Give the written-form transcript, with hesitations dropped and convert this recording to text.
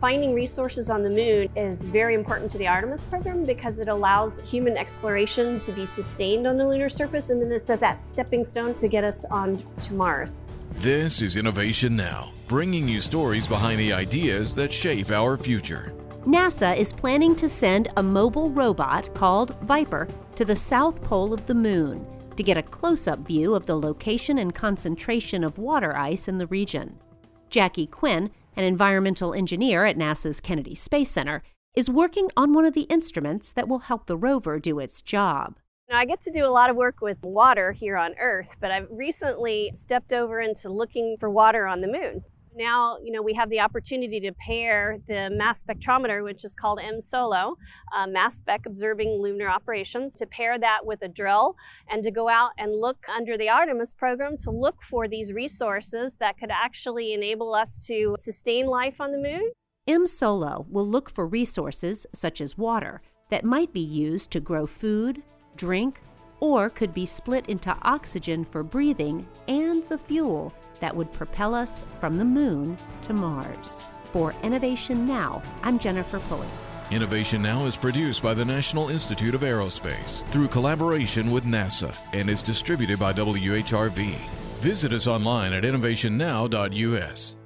Finding resources on the Moon is very important to the Artemis program because it allows human exploration to be sustained on the lunar surface, and then it says that stepping stone to get us on to Mars. This is Innovation Now, bringing you stories behind the ideas that shape our future. NASA is planning to send a mobile robot called Viper to the South Pole of the Moon to get a close-up view of the location and concentration of water ice in the region. Jackie Quinn, an environmental engineer at NASA's Kennedy Space Center, is working on one of the instruments that will help the rover do its job. Now, I get to do a lot of work with water here on Earth, but I've recently stepped over into looking for water on the Moon. Now, we have the opportunity to pair the mass spectrometer, which is called M-Solo, mass spec observing lunar operations, to pair that with a drill and to go out and look under the Artemis program to look for these resources that could actually enable us to sustain life on the Moon. M-Solo will look for resources such as water that might be used to grow food, drink, or could be split into oxygen for breathing and the fuel that would propel us from the Moon to Mars. For Innovation Now, I'm Jennifer Pulley. Innovation Now is produced by the National Institute of Aerospace through collaboration with NASA and is distributed by WHRV. Visit us online at innovationnow.us.